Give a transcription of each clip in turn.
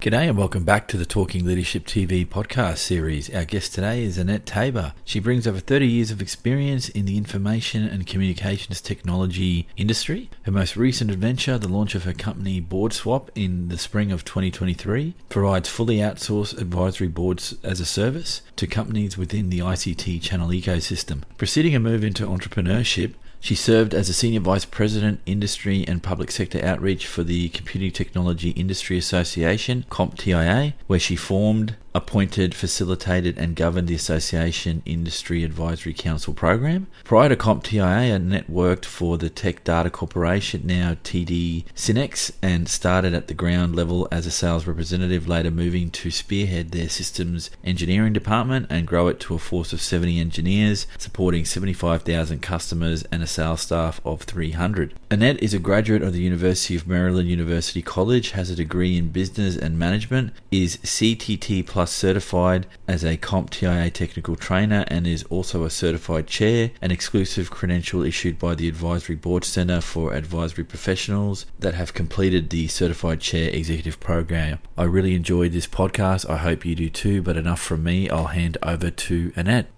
G'day and welcome back to the Talking Leadership TV podcast series. Our guest today is Annette Taber. She brings over 30 years of experience in the information and communications technology industry. Her most recent adventure, the launch of her company BoardSwap in the spring of 2023, provides fully outsourced advisory boards as a service to companies within the ICT channel ecosystem. Preceding a move into entrepreneurship, she served as a Senior Vice President, Industry and Public Sector Outreach for the Computing Technology Industry Association, CompTIA, where she formed, appointed, facilitated and governed the Association Industry Advisory Council program. Prior to CompTIA, Annette worked for the Tech Data Corporation, now TD Synnex, and started at the ground level as a sales representative, later moving to spearhead their systems engineering department and grow it to a force of 70 engineers, supporting 75,000 customers and a sales staff of 300. Annette is a graduate of the University of Maryland University College, has a degree in business and management, is CTT Plus certified as a CompTIA technical trainer, and is also a certified chair, an exclusive credential issued by the Advisory Board Center for Advisory Professionals that have completed the Certified Chair Executive Program. I really enjoyed this podcast. I hope you do too, but enough from me. I'll hand over to Annette.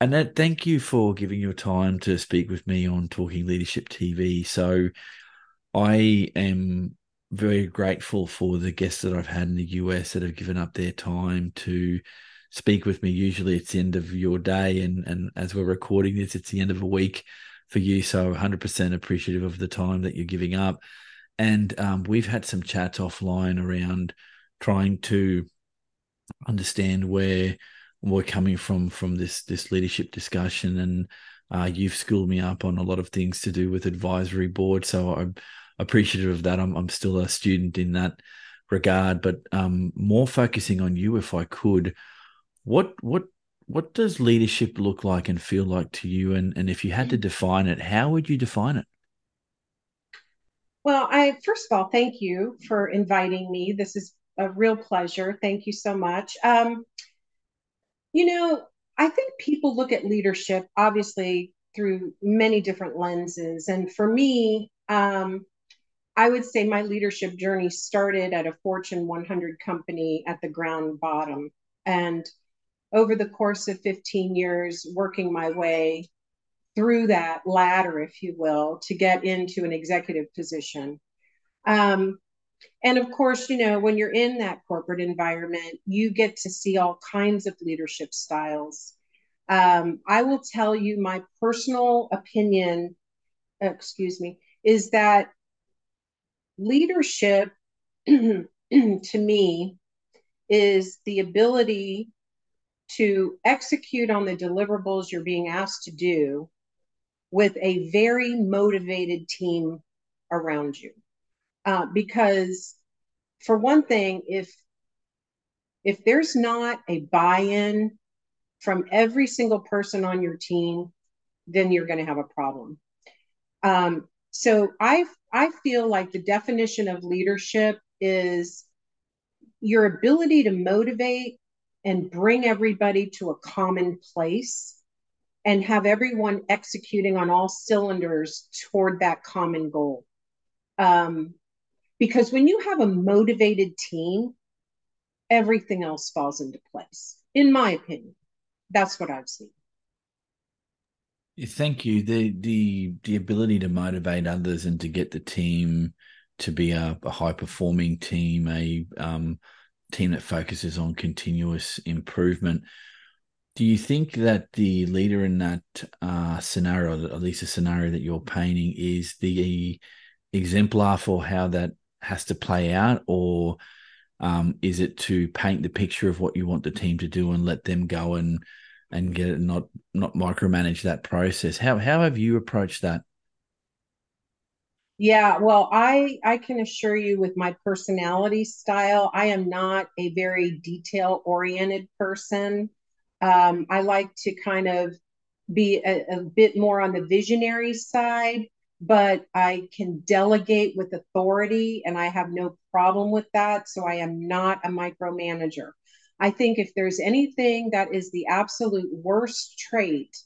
Annette, thank you for giving your time to speak with me on Talking Leadership TV. So I am very grateful for the guests that I've had in the US that have given up their time to speak with me. Usually it's the end of your day, and as we're recording this, it's the end of a week for you. So 100% appreciative of the time that you're giving up. And we've had some chats offline around trying to understand where we're coming from this leadership discussion. And you've schooled me up on a lot of things to do with advisory board. So I'm appreciative of that. I'm still a student in that regard, but more focusing on you, if I could. What does leadership look like and feel like to you? And if you had to define it, how would you define it? Well, first of all, thank you for inviting me. This is a real pleasure. Thank you so much. I think people look at leadership, obviously, through many different lenses. And for me, I would say my leadership journey started at a Fortune 100 company at the ground bottom. And over the course of 15 years, working my way through that ladder, if you will, to get into an executive position. And of course, when you're in that corporate environment, you get to see all kinds of leadership styles. I will tell you my personal opinion, is that leadership to me is the ability to execute on the deliverables you're being asked to do with a very motivated team around you. Because for one thing, if there's not a buy-in from every single person on your team, then you're going to have a problem. So I feel like the definition of leadership is your ability to motivate and bring everybody to a common place and have everyone executing on all cylinders toward that common goal. Because when you have a motivated team, everything else falls into place. In my opinion, that's what I've seen. Thank you. The ability to motivate others and to get the team to be a high-performing team, a team that focuses on continuous improvement. Do you think that the leader in that scenario, at least the scenario that you're painting, is the exemplar for how that has to play out, or is it to paint the picture of what you want the team to do and let them go and get it, not micromanage that process? How have you approached that? Yeah, well, I can assure you with my personality style, I am not a very detail-oriented person. I like to kind of be a bit more on the visionary side, but I can delegate with authority, and I have no problem with that. So I am not a micromanager. I think if there's anything that is the absolute worst trait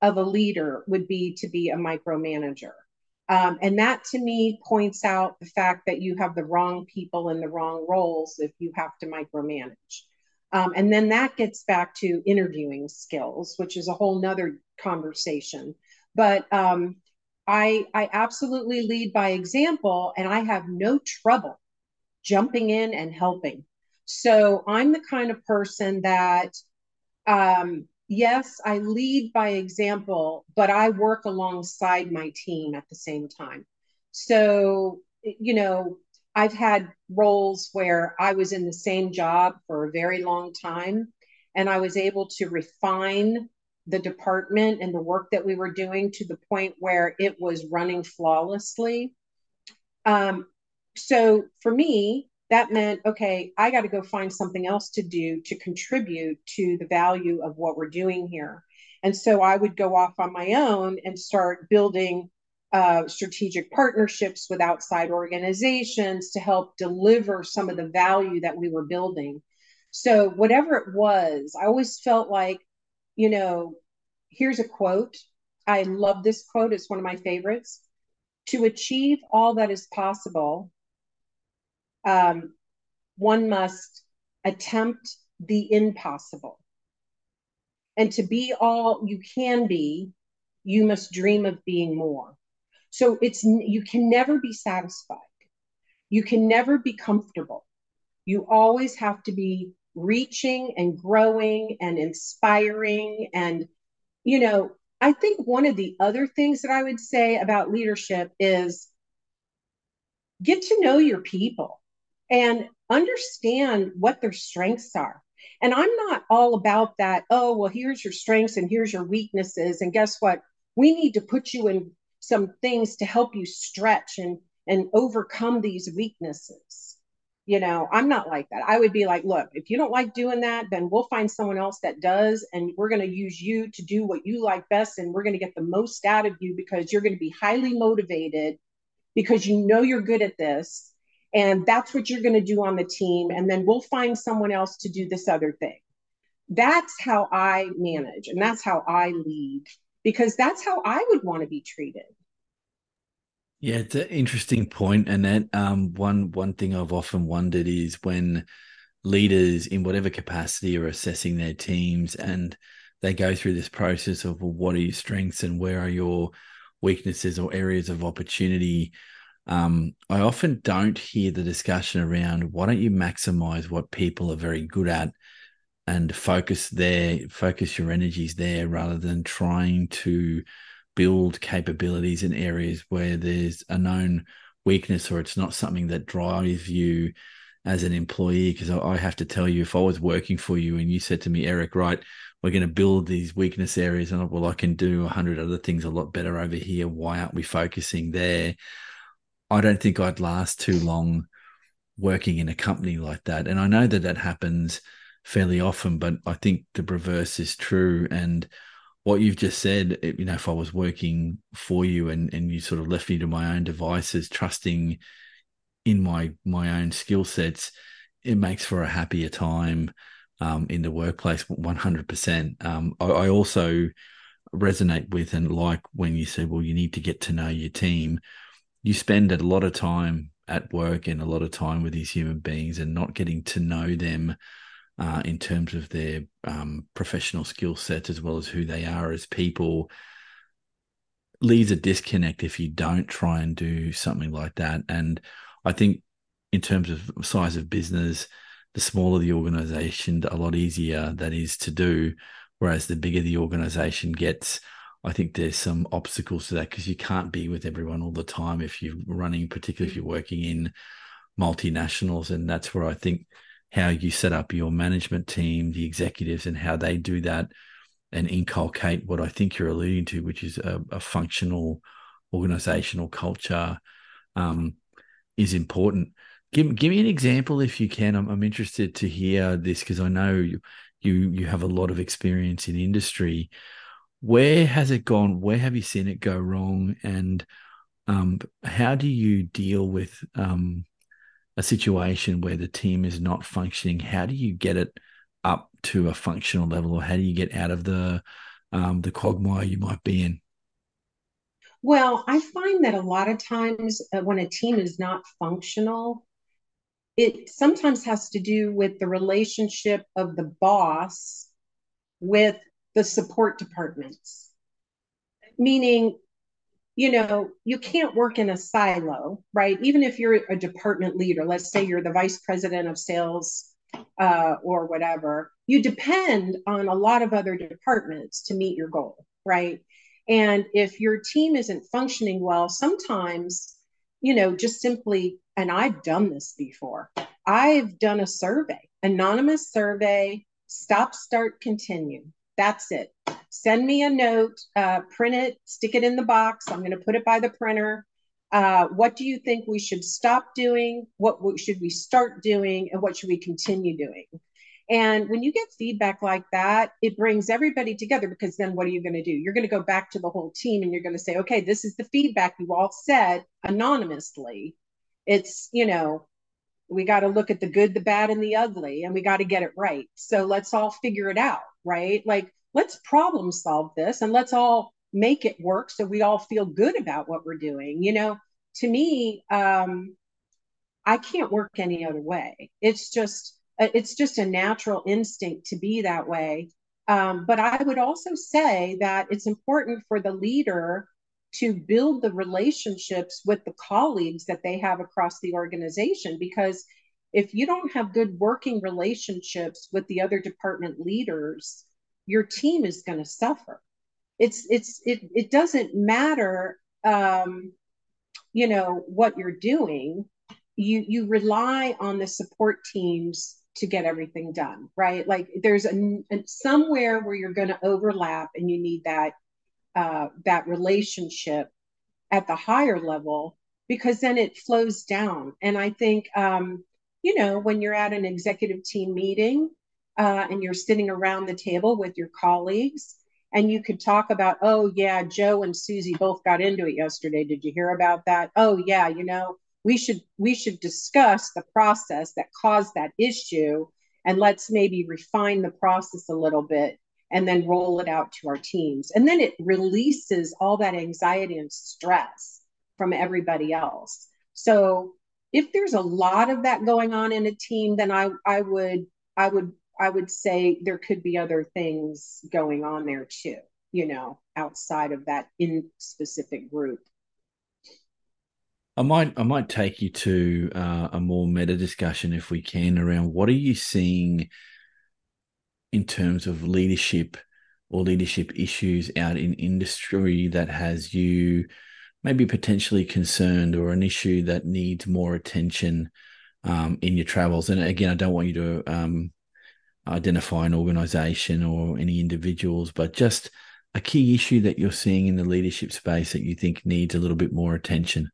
of a leader would be to be a micromanager. And that to me points out the fact that you have the wrong people in the wrong roles if you have to micromanage. And then that gets back to interviewing skills, which is a whole nother conversation. But I absolutely lead by example, and I have no trouble jumping in and helping. So I'm the kind of person that, yes, I lead by example, but I work alongside my team at the same time. So, you know, I've had roles where I was in the same job for a very long time, and I was able to refine the department and the work that we were doing to the point where it was running flawlessly. So for me, that meant, okay, I got to go find something else to do to contribute to the value of what we're doing here. And so I would go off on my own and start building strategic partnerships with outside organizations to help deliver some of the value that we were building. So whatever it was, I always felt like, you know, here's a quote. I love this quote. It's one of my favorites. To achieve all that is possible, one must attempt the impossible. And to be all you can be, you must dream of being more. So you can never be satisfied. You can never be comfortable. You always have to be reaching and growing and inspiring. And, you know, I think one of the other things that I would say about leadership is get to know your people and understand what their strengths are. And I'm not all about that, oh, well, here's your strengths and here's your weaknesses. And guess what? We need to put you in some things to help you stretch and overcome these weaknesses. You know, I'm not like that. I would be like, look, if you don't like doing that, then we'll find someone else that does. And we're going to use you to do what you like best. And we're going to get the most out of you because you're going to be highly motivated because you know you're good at this. And that's what you're going to do on the team. And then we'll find someone else to do this other thing. That's how I manage. And that's how I lead, because that's how I would want to be treated. Yeah, it's an interesting point, Annette. One thing I've often wondered is when leaders in whatever capacity are assessing their teams and they go through this process of, well, what are your strengths and where are your weaknesses or areas of opportunity? I often don't hear the discussion around why don't you maximize what people are very good at and focus your energies there rather than trying to build capabilities in areas where there's a known weakness or it's not something that drives you as an employee. Because I have to tell you, if I was working for you and you said to me, Eric, right, we're going to build these weakness areas and well, I can do 100 other things a lot better over here. Why aren't we focusing there? I don't think I'd last too long working in a company like that. And I know that that happens fairly often, but I think the reverse is true. And what you've just said, you know, if I was working for you and you sort of left me to my own devices, trusting in my own skill sets, it makes for a happier time in the workplace, 100%. I also resonate with and like when you say, well, you need to get to know your team. You spend a lot of time at work and a lot of time with these human beings and not getting to know them in terms of their professional skill sets as well as who they are as people leaves a disconnect if you don't try and do something like that. And I think in terms of size of business, the smaller the organisation, a lot easier that is to do, whereas the bigger the organisation gets, I think there's some obstacles to that because you can't be with everyone all the time if you're running, particularly if you're working in multinationals. And that's where I think how you set up your management team, the executives and how they do that and inculcate what I think you're alluding to, which is a functional organizational culture is important. Give me an example if you can. I'm interested to hear this because I know you have a lot of experience in industry. Where has it gone? Where have you seen it go wrong? And how do you deal with a situation where the team is not functioning? How do you get it up to a functional level, or how do you get out of the quagmire you might be in? Well, I find that a lot of times when a team is not functional, it sometimes has to do with the relationship of the boss with the support departments. Meaning, you know, you can't work in a silo, right? Even if you're a department leader, let's say you're the vice president of sales or whatever, you depend on a lot of other departments to meet your goal, right? And if your team isn't functioning well, sometimes, you know, just simply, and I've done this before, I've done a survey, anonymous survey, stop, start, continue. That's it. Send me a note, print it, stick it in the box. I'm going to put it by the printer. What do you think we should stop doing? What should we start doing? And what should we continue doing? And when you get feedback like that, it brings everybody together, because then what are you going to do? You're going to go back to the whole team and you're going to say, okay, this is the feedback you all said anonymously. It's, you know, we got to look at the good, the bad, and the ugly, and we got to get it right. So let's all figure it out, right? Like, let's problem solve this and let's all make it work so we all feel good about what we're doing. You know, to me, I can't work any other way. It's just a natural instinct to be that way. But I would also say that it's important for the leader to build the relationships with the colleagues that they have across the organization, because if you don't have good working relationships with the other department leaders, your team is going to suffer. It doesn't matter, you know, what you're doing. You rely on the support teams to get everything done, right? Like there's somewhere where you're going to overlap, and you need that that relationship at the higher level, because then it flows down. And I think you know, when you're at an executive team meeting and you're sitting around the table with your colleagues, and you could talk about, oh yeah, Joe and Susie both got into it yesterday. Did you hear about that? Oh yeah, you know, we should discuss the process that caused that issue, and let's maybe refine the process a little bit and then roll it out to our teams. And then it releases all that anxiety and stress from everybody else. So if there's a lot of that going on in a team, then I would say there could be other things going on there too, you know, outside of that in specific group. I might take you to a more meta discussion, if we can, around what are you seeing in terms of leadership or leadership issues out in industry that has you maybe potentially concerned, or an issue that needs more attention in your travels. And again, I don't want you to identify an organization or any individuals, but just a key issue that you're seeing in the leadership space that you think needs a little bit more attention.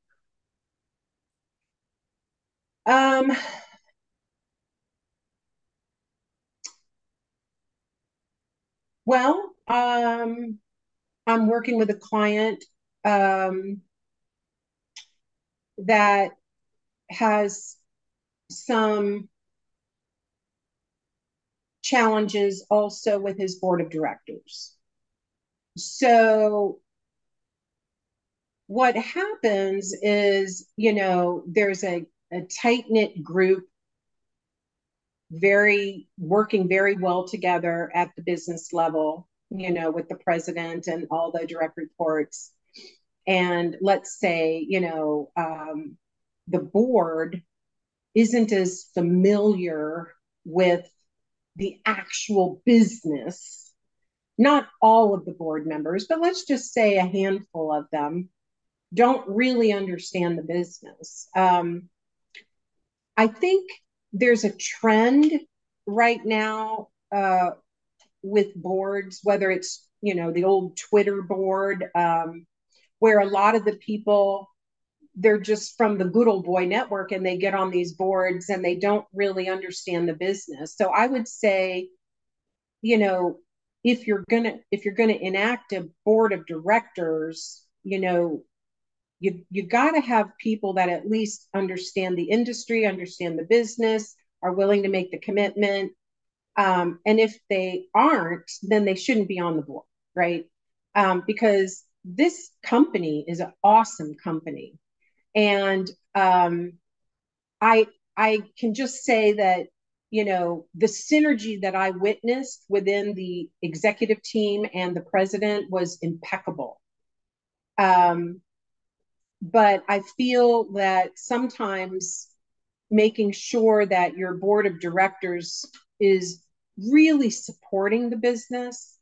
I'm working with a client that has some challenges also with his board of directors. So what happens is, you know, there's a tight-knit group, working very well together at the business level, you know, with the president and all the direct reports. And let's say, you know, the board isn't as familiar with the actual business, not all of the board members, but let's just say a handful of them don't really understand the business. I think there's a trend right now with boards, whether it's, you know, the old Twitter board, where a lot of the people, they're just from the good old boy network, and they get on these boards and they don't really understand the business. So I would say, you know, if you're gonna enact a board of directors, you know, you got to have people that at least understand the industry, understand the business, are willing to make the commitment. And if they aren't, then they shouldn't be on the board, right? Because this company is an awesome company. And I can just say that, you know, the synergy that I witnessed within the executive team and the president was impeccable. But I feel that sometimes making sure that your board of directors is really supporting the business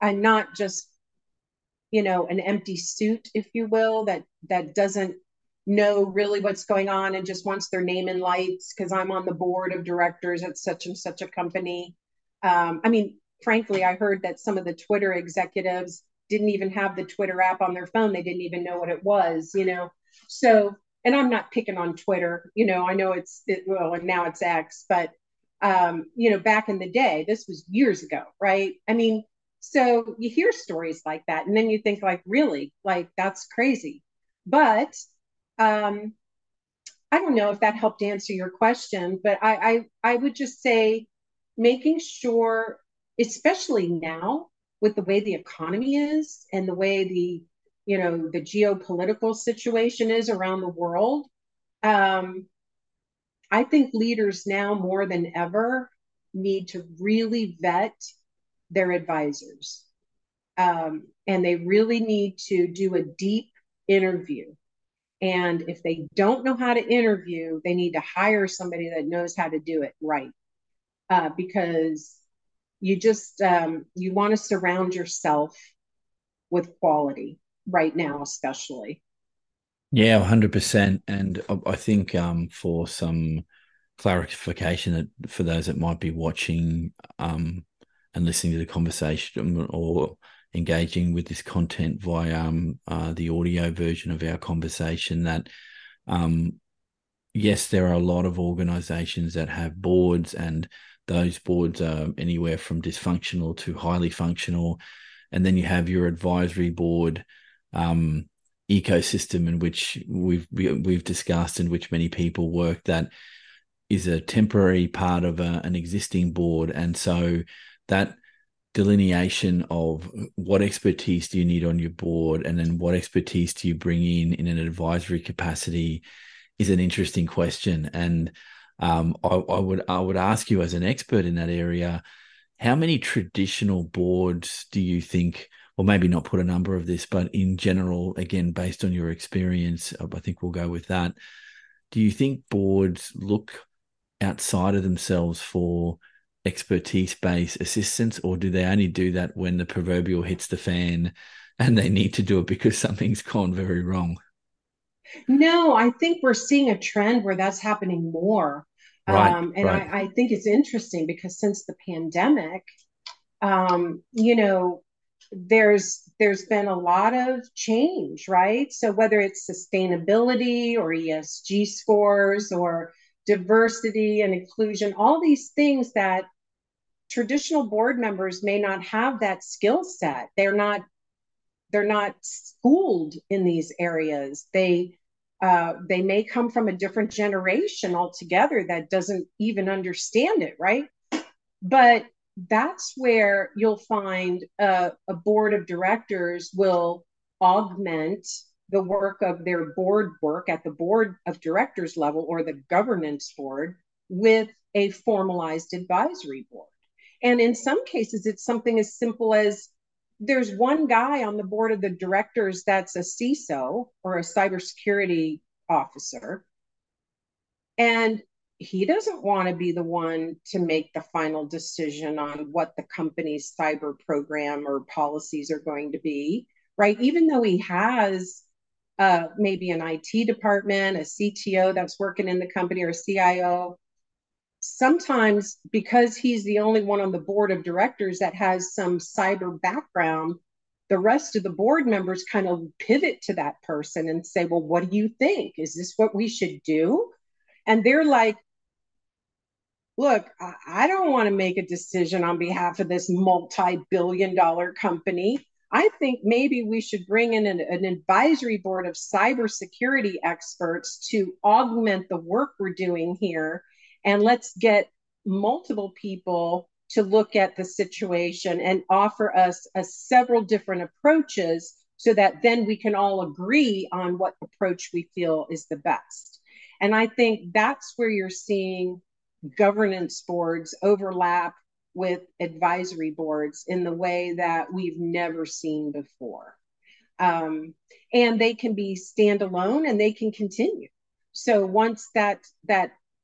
and not just, you know, an empty suit, if you will, that doesn't know really what's going on and just wants their name in lights because I'm on the board of directors at such and such a company. I mean, frankly, I heard that some of the Twitter executives didn't even have the Twitter app on their phone. They didn't even know what it was, you know? So, and I'm not picking on Twitter, you know, I know well, and now it's X, but, you know, back in the day, this was years ago, right? I mean, so you hear stories like that, and then you think like, really, like that's crazy. But I don't know if that helped answer your question, but I would just say making sure, especially now with the way the economy is and the way the, you know, the geopolitical situation is around the world, I think leaders now more than ever need to really vet their advisors. And they really need to do a deep interview. And if they don't know how to interview, they need to hire somebody that knows how to do it right. Because you just, you want to surround yourself with quality right now, especially. Yeah, 100%. And I think for some clarification that for those that might be watching and listening to the conversation or engaging with this content via the audio version of our conversation, that yes, there are a lot of organizations that have boards, and those boards are anywhere from dysfunctional to highly functional. And then you have your advisory board ecosystem, in which we've discussed, in which many people work, that is a temporary part of an existing board. And so that delineation of what expertise do you need on your board, and then what expertise do you bring in an advisory capacity, is an interesting question. And I would ask you, as an expert in that area, how many traditional boards do you think, or maybe not put a number of this, but in general, again, based on your experience, I think we'll go with that. Do you think boards look outside of themselves for expertise-based assistance, or do they only do that when the proverbial hits the fan and they need to do it because something's gone very wrong? No, I think we're seeing a trend where that's happening more. Right, right. I think it's interesting because since the pandemic, you know, there's been a lot of change, right? So whether it's sustainability or ESG scores or diversity and inclusion, all these things that traditional board members may not have that skill set. They're not schooled in these areas. They may come from a different generation altogether that doesn't even understand it, right? But that's where you'll find a board of directors will augment the work of their board work at the board of directors level or the governance board with a formalized advisory board. And in some cases, it's something as simple as there's one guy on the board of the directors that's a CISO or a cybersecurity officer, and he doesn't want to be the one to make the final decision on what the company's cyber program or policies are going to be, right? Even though he has maybe an IT department, a CTO that's working in the company, or a CIO. Sometimes, because he's the only one on the board of directors that has some cyber background, the rest of the board members kind of pivot to that person and say, well, what do you think? Is this what we should do? And they're like, look, I don't want to make a decision on behalf of this multi-billion-dollar company. I think maybe we should bring in an advisory board of cybersecurity experts to augment the work we're doing here. And let's get multiple people to look at the situation and offer us several different approaches so that then we can all agree on what approach we feel is the best. And I think that's where you're seeing governance boards overlap with advisory boards in the way that we've never seen before. And they can be standalone and they can continue. So once that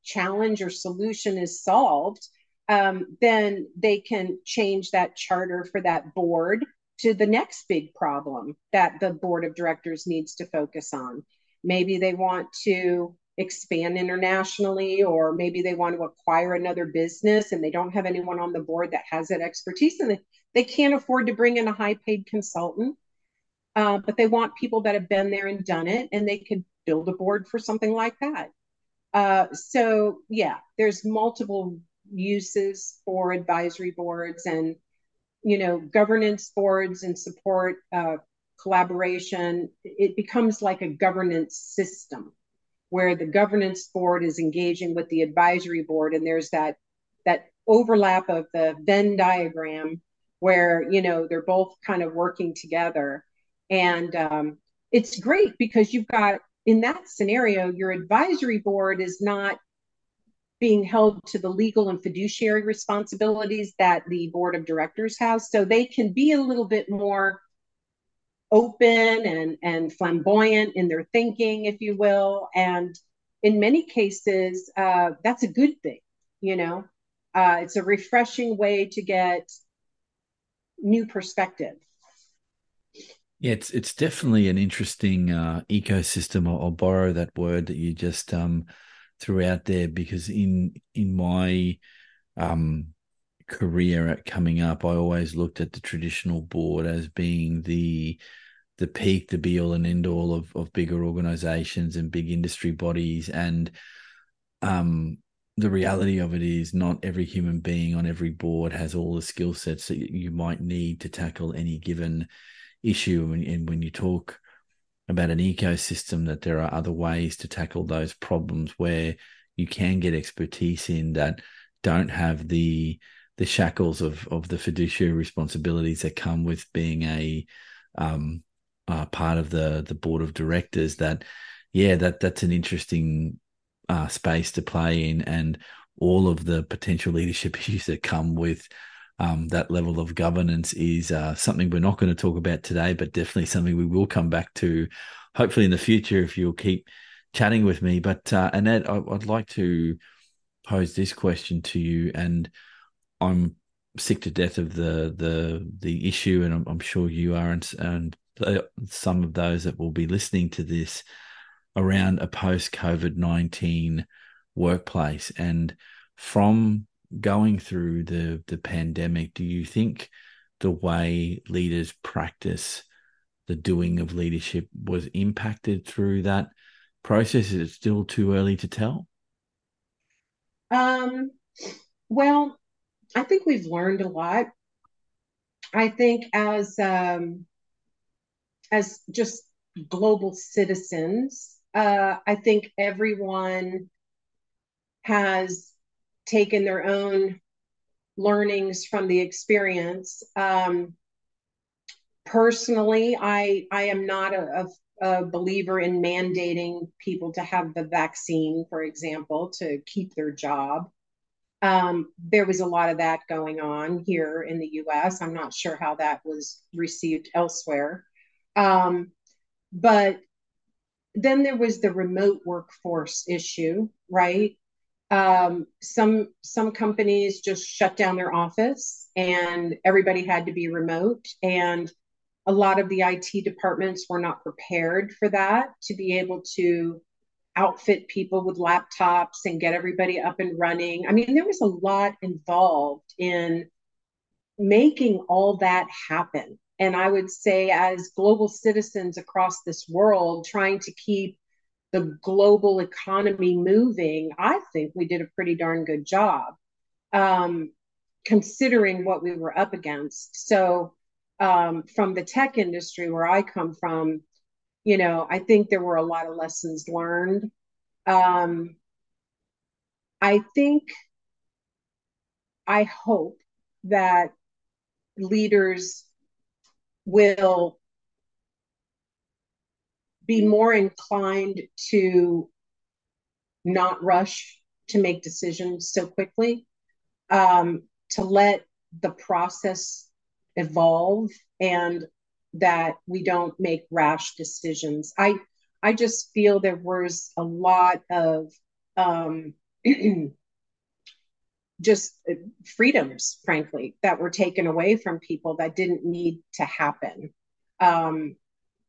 challenge or solution is solved, then they can change that charter for that board to the next big problem that the board of directors needs to focus on. Maybe they want to expand internationally, or maybe they want to acquire another business and they don't have anyone on the board that has that expertise, and they can't afford to bring in a high-paid consultant, but they want people that have been there and done it, and they could build a board for something like that. So yeah, there's multiple uses for advisory boards, and governance boards and support collaboration. It becomes like a governance system where the governance board is engaging with the advisory board, and there's that overlap of the Venn diagram where they're both kind of working together. And it's great because you've got, in that scenario, your advisory board is not being held to the legal and fiduciary responsibilities that the board of directors has. So they can be a little bit more open and flamboyant in their thinking, if you will. And in many cases, that's a good thing. It's a refreshing way to get new perspective. Yeah, it's definitely an interesting ecosystem. I'll borrow that word that you just threw out there, because in my career at coming up, I always looked at the traditional board as being the peak, the be all and end all of bigger organizations and big industry bodies. And the reality of it is not every human being on every board has all the skill sets that you might need to tackle any given issue. And when you talk about an ecosystem, that there are other ways to tackle those problems where you can get expertise in that don't have the shackles of the fiduciary responsibilities that come with being a part of the board of directors. That's an interesting space to play in, and all of the potential leadership issues that come with that level of governance is something we're not going to talk about today, but definitely something we will come back to hopefully in the future if you'll keep chatting with me. But Annette, I'd like to pose this question to you, and I'm sick to death of the issue, and I'm sure you are, and some of those that will be listening to this, around a post-COVID-19 workplace. And from going through the pandemic, do you think the way leaders practice the doing of leadership was impacted through that process? Is it still too early to tell? Well, I think we've learned a lot. I think as just global citizens, I think everyone has taken their own learnings from the experience. Personally, I am not a believer in mandating people to have the vaccine, for example, to keep their job. There was a lot of that going on here in the US. I'm not sure how that was received elsewhere. But then there was the remote workforce issue, right? Some companies just shut down their office and everybody had to be remote. And a lot of the IT departments were not prepared for that, to be able to outfit people with laptops and get everybody up and running. I mean, there was a lot involved in making all that happen. And I would say, as global citizens across this world, trying to keep the global economy moving, I think we did a pretty darn good job, considering what we were up against. So from the tech industry where I come from, I think there were a lot of lessons learned. I hope that leaders will be more inclined to not rush to make decisions so quickly, to let the process evolve, and that we don't make rash decisions. I just feel there was a lot of just freedoms, frankly, that were taken away from people that didn't need to happen.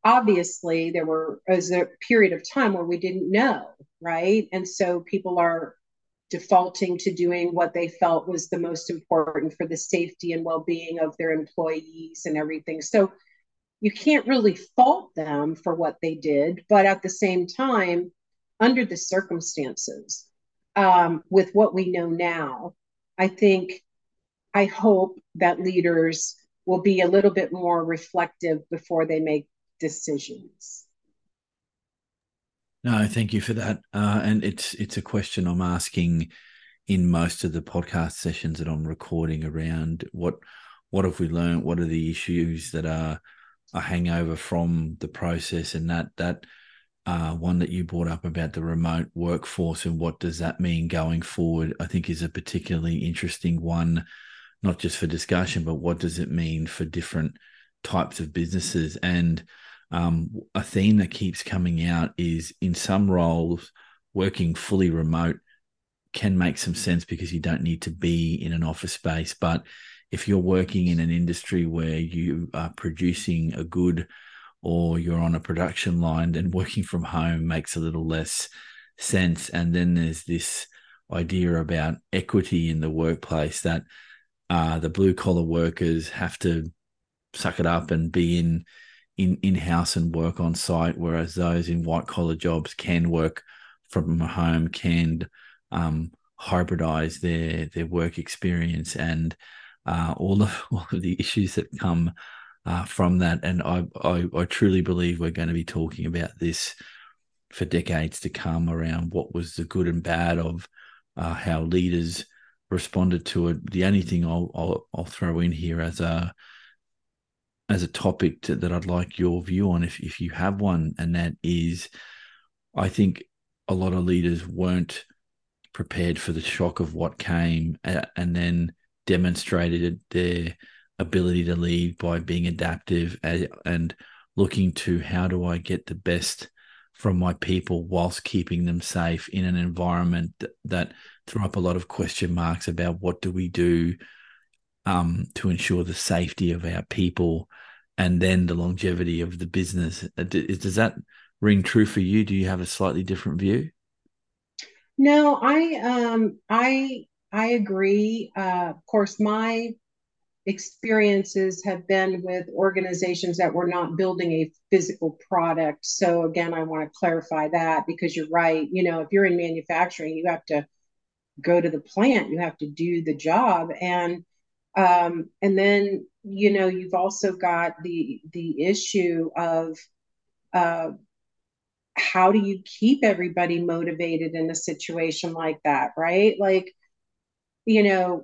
Obviously, there was a period of time where we didn't know, right? And so people are defaulting to doing what they felt was the most important for the safety and well-being of their employees and everything. So you can't really fault them for what they did, but at the same time, under the circumstances, with what we know now, I hope that leaders will be a little bit more reflective before they make decisions. No, thank you for that. And it's a question I'm asking in most of the podcast sessions that I'm recording around what have we learned? What are the issues that are a hangover from the process? And that one that you brought up about the remote workforce and what does that mean going forward, I think is a particularly interesting one, not just for discussion, but what does it mean for different types of businesses? And a theme that keeps coming out is, in some roles, working fully remote can make some sense because you don't need to be in an office space. But if you're working in an industry where you are producing a good or you're on a production line, then working from home makes a little less sense. And then there's this idea about equity in the workplace, that the blue-collar workers have to suck it up and be in-house and work on site, whereas those in white-collar jobs can work from home, can hybridize their work experience, and all of the issues that come from that. And I truly believe we're going to be talking about this for decades to come, around what was the good and bad of how leaders responded to it. The only thing I'll throw in here as a topic that I'd like your view on, if you have one, and that is, I think a lot of leaders weren't prepared for the shock of what came, and then demonstrated their ability to lead by being adaptive and looking to, how do I get the best from my people whilst keeping them safe in an environment that threw up a lot of question marks about what do we do to ensure the safety of our people and then the longevity of the business. Does that ring true for you? Do you have a slightly different view? No, I agree. Of course, my experiences have been with organizations that were not building a physical product. So again, I want to clarify that, because you're right. You know, if you're in manufacturing, you have to go to the plant, you have to do the job. And then, you know, you've also got the issue of how do you keep everybody motivated in a situation like that, right? Like, you know,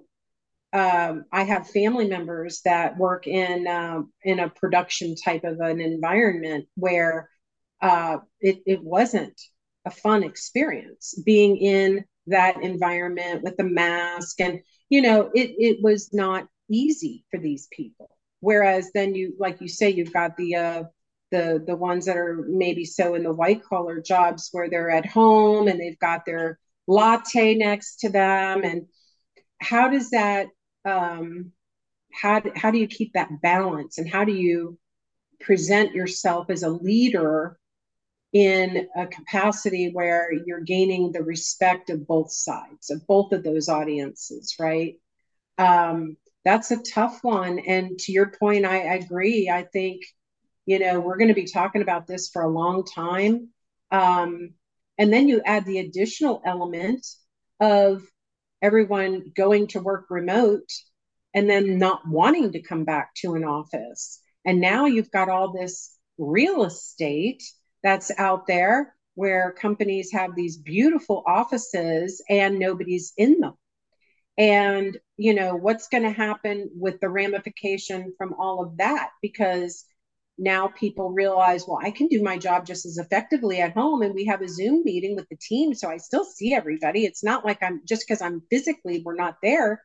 I have family members that work in a production type of an environment where it wasn't a fun experience being in that environment with the mask, and you know, it was not easy for these people. Whereas then you, like you say, you've got the ones that are maybe so in the white collar jobs where they're at home and they've got their latte next to them. And how does that, how do you keep that balance, and how do you present yourself as a leader in a capacity where you're gaining the respect of both sides, of both of those audiences, right? That's a tough one. And to your point, I agree. I think, you know, we're going to be talking about this for a long time. And then you add the additional element of everyone going to work remote and then not wanting to come back to an office. And now you've got all this real estate that's out there where companies have these beautiful offices and nobody's in them. And, you know, what's going to happen with the ramification from all of that? Because now people realize, well, I can do my job just as effectively at home. And we have a Zoom meeting with the team, so I still see everybody. It's not like I'm just because I'm physically, we're not there.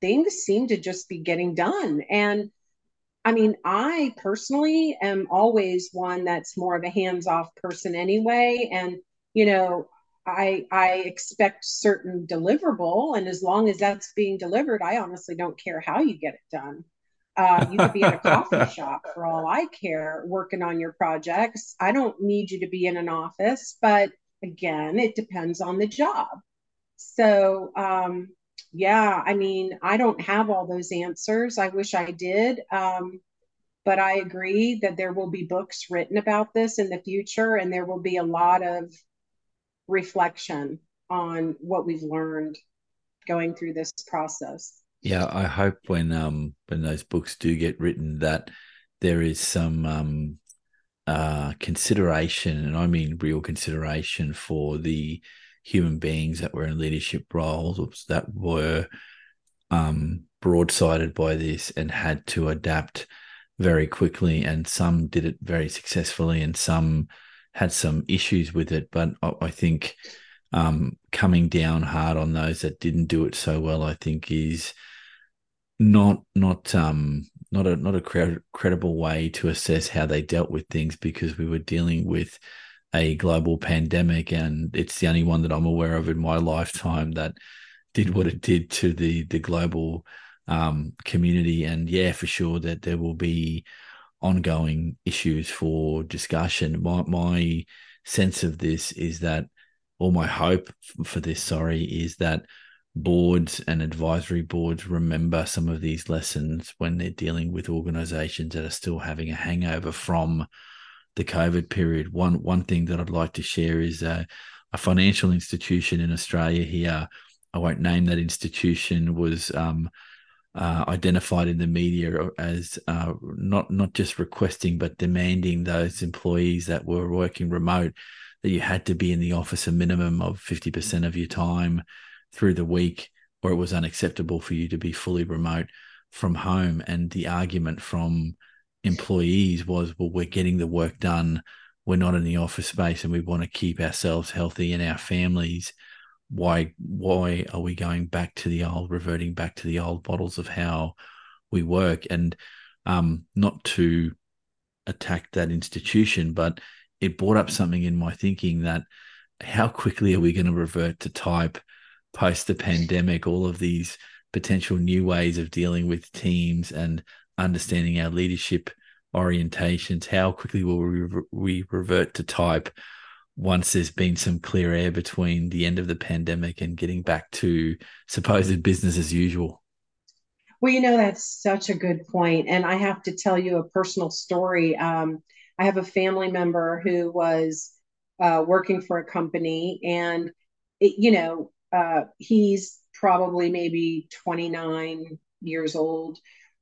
Things seem to just be getting done. And I mean, I personally am always one that's more of a hands-off person anyway. And, you know, I expect certain deliverable. And as long as that's being delivered, I honestly don't care how you get it done. You could be at a coffee shop for all I care, working on your projects. I don't need you to be in an office, but again, it depends on the job. So, yeah, I mean, I don't have all those answers. I wish I did. But I agree that there will be books written about this in the future, and there will be a lot of reflection on what we've learned going through this process. Yeah, I hope when those books do get written that there is some consideration, and I mean real consideration, for the human beings that were in leadership roles that were broadsided by this and had to adapt very quickly. And some did it very successfully, and some had some issues with it. But I think coming down hard on those that didn't do it so well, I think, is not a credible way to assess how they dealt with things, because we were dealing with a global pandemic, and it's the only one that I'm aware of in my lifetime that did what it did to the global community. And yeah, for sure that there will be ongoing issues for discussion. My sense of this is that, or my hope for this, is that boards and advisory boards remember some of these lessons when they're dealing with organizations that are still having a hangover from the COVID period. One thing that I'd like to share is a financial institution in Australia here, I won't name that institution, was identified in the media as not just requesting but demanding those employees that were working remote that you had to be in the office a minimum of 50% of your time through the week, or it was unacceptable for you to be fully remote from home. And the argument from employees was, well, we're getting the work done, we're not in the office space, and we want to keep ourselves healthy and our families. Why are we going back to the old, reverting back to the old models of how we work? And not to attack that institution, but it brought up something in my thinking, that how quickly are we going to revert to type post the pandemic, all of these potential new ways of dealing with teams and understanding our leadership orientations? How quickly will we revert to type once there's been some clear air between the end of the pandemic and getting back to supposed business as usual? Well, you know, that's such a good point. And I have to tell you a personal story. I have a family member who was working for a company, and, he's probably maybe 29 years old.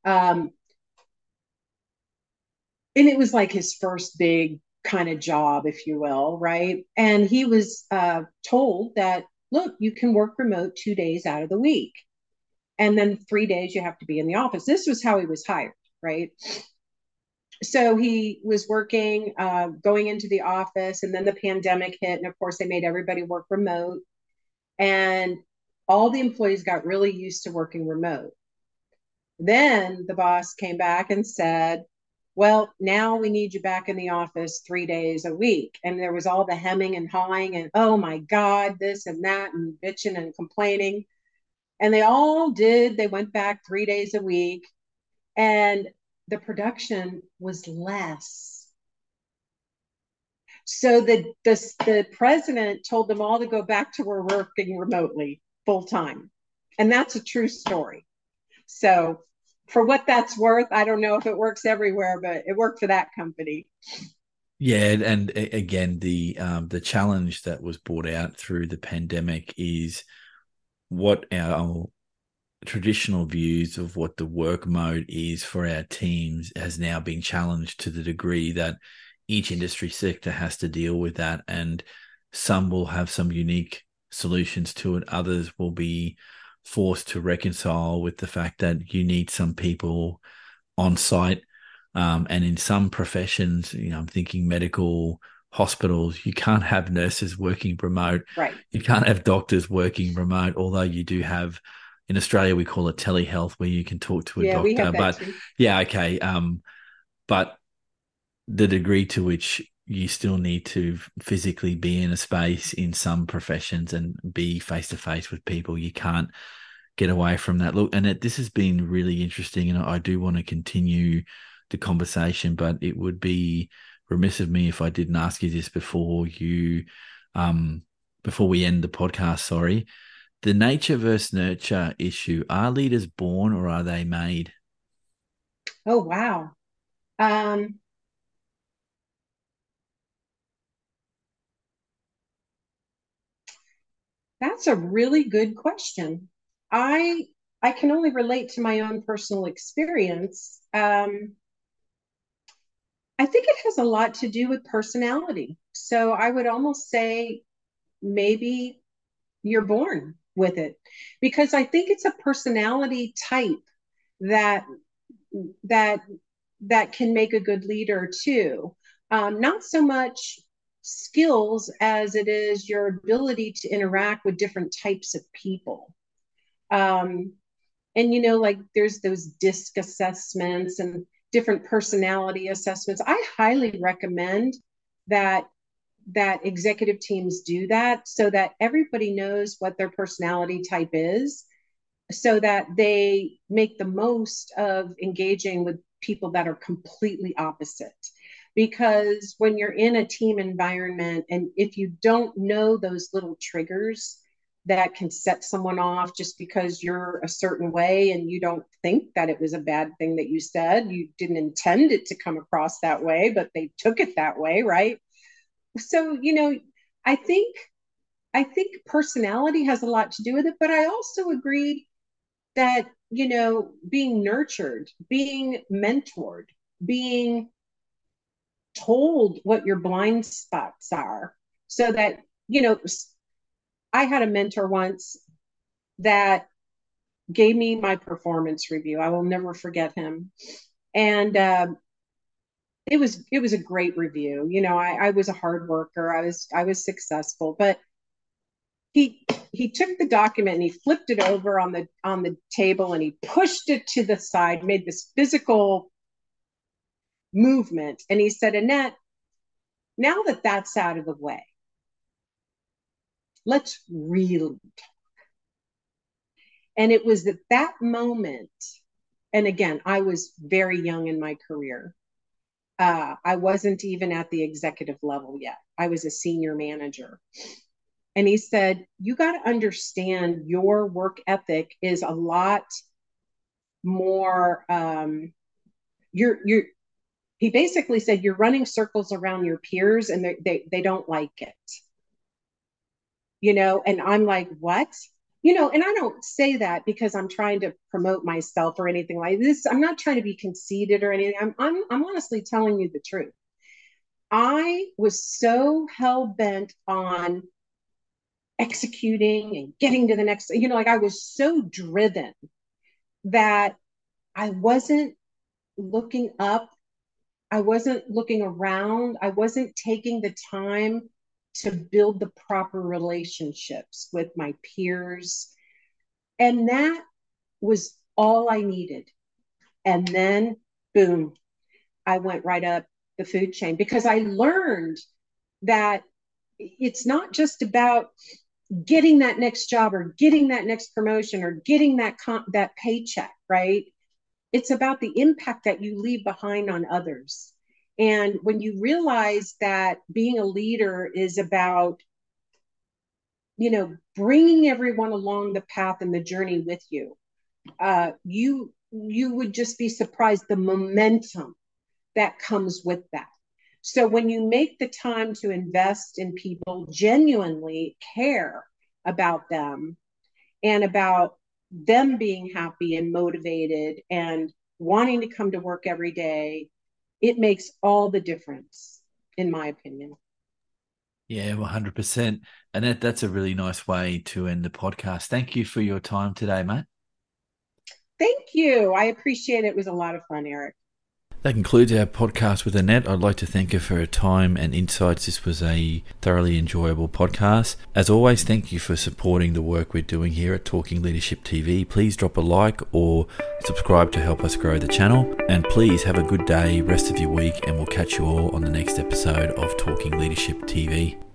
And it was like his first big kind of job, if you will, right? And he was told that, look, you can work remote 2 days out of the week, and then 3 days you have to be in the office. This was how he was hired, right? So he was working, going into the office, and then the pandemic hit, and of course they made everybody work remote, and all the employees got really used to working remote. Then the boss came back and said, well, now we need you back in the office 3 days a week. And there was all the hemming and hawing and, oh my God, this and that, and bitching and complaining. And they went back 3 days a week, and the production was less. So the president told them all to go back to working remotely full time. And that's a true story. So for what that's worth, I don't know if it works everywhere, but it worked for that company. Yeah, and again, the challenge that was brought out through the pandemic is what our traditional views of what the work mode is for our teams has now been challenged to the degree that each industry sector has to deal with that, and some will have some unique solutions to it. Others will be forced to reconcile with the fact that you need some people on site And in some professions, you know, I'm thinking medical, hospitals, you can't have nurses working remote. Right. You can't have doctors working remote, although you do have, in Australia, we call it telehealth, where you can talk to a doctor. We have that too. Yeah, okay. But the degree to which you still need to physically be in a space in some professions and be face-to-face with people, you can't get away from that. Look, Annette, this has been really interesting, and I do want to continue the conversation, but it would be remiss of me if I didn't ask you this before you, before we end the podcast, sorry. The nature versus nurture issue, are leaders born or are they made? Oh, wow. That's a really good question. I can only relate to my own personal experience. I think it has a lot to do with personality. So I would almost say maybe you're born with it, because I think it's a personality type that can make a good leader too. Not so much skills as it is your ability to interact with different types of people. And, you know, like there's those DISC assessments and different personality assessments. I highly recommend that executive teams do that so that everybody knows what their personality type is, so that they make the most of engaging with people that are completely opposite. Because when you're in a team environment, and if you don't know those little triggers that can set someone off just because you're a certain way and you don't think that it was a bad thing that you said, you didn't intend it to come across that way, but they took it that way, right? So, you know, I think personality has a lot to do with it, but I also agree that, you know, being nurtured, being mentored, being told what your blind spots are, so that, you know, I had a mentor once that gave me my performance review. I will never forget him. And it was a great review. You know, I was a hard worker. I was successful, but he took the document and he flipped it over on the table and he pushed it to the side, made this physical movement. And he said, "Annette, now that that's out of the way, let's really talk." And it was at that moment, and again, I was very young in my career. I wasn't even at the executive level yet. I was a senior manager. And he said, "You got to understand your work ethic is a lot more, he basically said, you're running circles around your peers and they don't like it." You know, and I'm like, what? You know, and I don't say that because I'm trying to promote myself or anything like this. I'm not trying to be conceited or anything. I'm honestly telling you the truth. I was so hell-bent on executing and getting to the next, you know, like I was so driven that I wasn't looking up. I wasn't looking around. I wasn't taking the time to build the proper relationships with my peers. And that was all I needed. And then, boom, I went right up the food chain, because I learned that it's not just about getting that next job or getting that next promotion or getting that paycheck, right? It's about the impact that you leave behind on others. And when you realize that being a leader is about, you know, bringing everyone along the path and the journey with you, you would just be surprised the momentum that comes with that. So when you make the time to invest in people, genuinely care about them and about them being happy and motivated and wanting to come to work every day, it makes all the difference, in my opinion. Yeah, 100%. And that's a really nice way to end the podcast. Thank you for your time today, mate. Thank you. I appreciate it. It was a lot of fun, Eric. That concludes our podcast with Annette. I'd like to thank her for her time and insights. This was a thoroughly enjoyable podcast. As always, thank you for supporting the work we're doing here at Talking Leadership TV. Please drop a like or subscribe to help us grow the channel. And please have a good day, rest of your week, and we'll catch you all on the next episode of Talking Leadership TV.